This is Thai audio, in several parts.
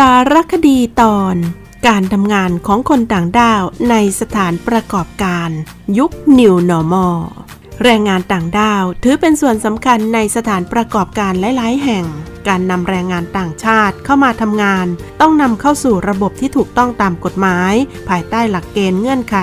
สารคดีตอนการทำงานของคนต่างด้าวในสถานประกอบการยุค New Normal แรงงานต่างด้าวถือเป็นส่วนสำคัญในสถานประกอบการหลายๆแห่งการนำแรงงานต่างชาติเข้ามาทำงานต้องนำเข้าสู่ระบบที่ถูกต้องตามกฎหมายภายใต้หลักเกณฑ์เงื่อนไข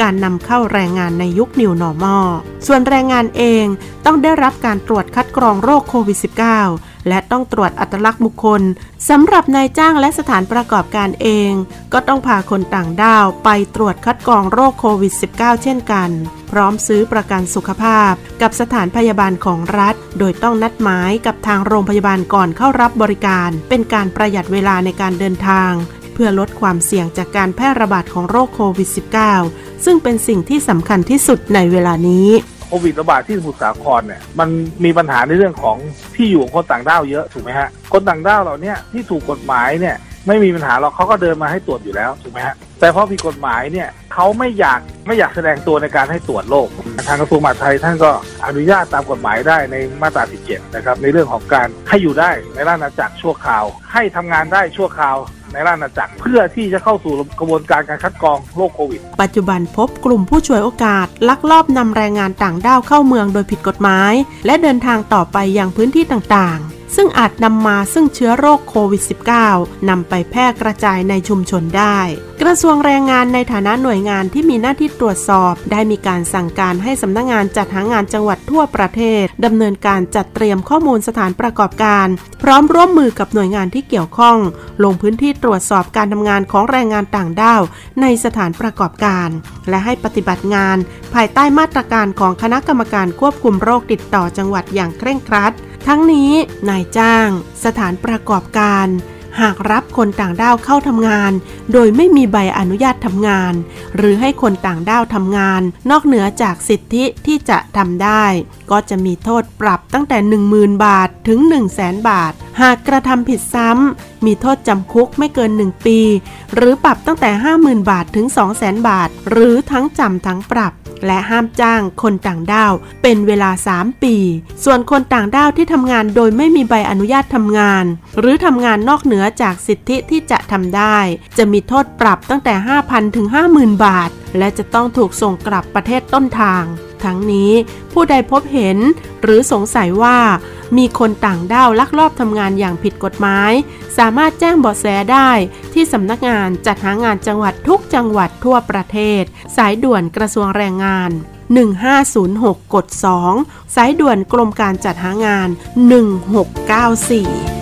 การนำเข้าแรงงานในยุค New Normal ส่วนแรงงานเองต้องได้รับการตรวจคัดกรองโรคโควิด -19 และต้องตรวจอัตลักษณ์บุคคลสำหรับนายจ้างและสถานประกอบการเองก็ต้องพาคนต่างด้าวไปตรวจคัดกรองโรคโควิด -19 เช่นกันพร้อมซื้อประกันสุขภาพกับสถานพยาบาลของรัฐโดยต้องนัดหมายกับทางโรงพยาบาลก่อนเข้ารับบริการเป็นการประหยัดเวลาในการเดินทางเพื่อลดความเสี่ยงจากการแพร่ระบาดของโรคโควิด -19 ซึ่งเป็นสิ่งที่สำคัญที่สุดในเวลานี้โควิดระบาดที่สมุทรสาครเนี่ยมันมีปัญหาในเรื่องของที่อยู่ของคนต่างด้าวเยอะถูกไหมฮะคนต่างด้าวเหล่านี้ที่ถูกกฎหมายเนี่ยไม่มีปัญหาหรอกเขาก็เดินมาให้ตรวจอยู่แล้วถูกไหมฮะแต่พอผิดกฎหมายเนี่ยเขาไม่อยากแสดงตัวในการให้ตรวจโรคทางกระทรวงมหาดไทยท่านก็อนุญาตตามกฎหมายได้ในมาตรา 17 นะครับในเรื่องของการให้อยู่ได้ในราชอาณาจักรชั่วคราวให้ทำงานได้ชั่วคราวในราชอาณาจักรเพื่อที่จะเข้าสู่กระบวนการการคัดกรองโรคโควิดปัจจุบันพบกลุ่มผู้ฉวยโอกาสลักลอบนำแรงงานต่างด้าวเข้าเมืองโดยผิดกฎหมายและเดินทางต่อไปยังพื้นที่ต่างๆซึ่งอาจนำมาซึ่งเชื้อโรคโควิด -19 นำไปแพร่กระจายในชุมชนได้กระทรวงแรงงานในฐานะหน่วยงานที่มีหน้าที่ตรวจสอบได้มีการสั่งการให้สำนักงานจัดหางานจังหวัดทั่วประเทศดำเนินการจัดเตรียมข้อมูลสถานประกอบการพร้อมร่วมมือกับหน่วยงานที่เกี่ยวข้องลงพื้นที่ตรวจสอบการทำงานของแรงงานต่างด้าวในสถานประกอบการและให้ปฏิบัติงานภายใต้มาตรการของคณะกรรมการควบคุมโรคติดต่อจังหวัดอย่างเคร่งครัดทั้งนี้นายจ้างสถานประกอบการหากรับคนต่างด้าวเข้าทำงานโดยไม่มีใบอนุญาตทำงานหรือให้คนต่างด้าวทำงานนอกเหนือจากสิทธิที่จะทำได้ก็จะมีโทษปรับตั้งแต่ 10,000 บาทถึง 100,000 บาทหากกระทำผิดซ้ำมีโทษจำคุกไม่เกิน1ปีหรือปรับตั้งแต่ 50,000 บาทถึง 200,000 บาทหรือทั้งจำทั้งปรับและห้ามจ้างคนต่างด้าวเป็นเวลา3ปีส่วนคนต่างด้าวที่ทำงานโดยไม่มีใบอนุญาตทำงานหรือทำงานนอกเหนือจากสิทธิที่จะทำได้จะมีโทษปรับตั้งแต่ 5,000 ถึง 50,000 บาทและจะต้องถูกส่งกลับประเทศต้นทางทั้งนี้ผู้ใดพบเห็นหรือสงสัยว่ามีคนต่างด้าวลักลอบทำงานอย่างผิดกฎหมายสามารถแจ้งเบาะแสได้ที่สำนักงานจัดหางานจังหวัดทุกจังหวัดทั่วประเทศสายด่วนกระทรวงแรงงาน1506 กด 2สายด่วนกรมการจัดหางาน1694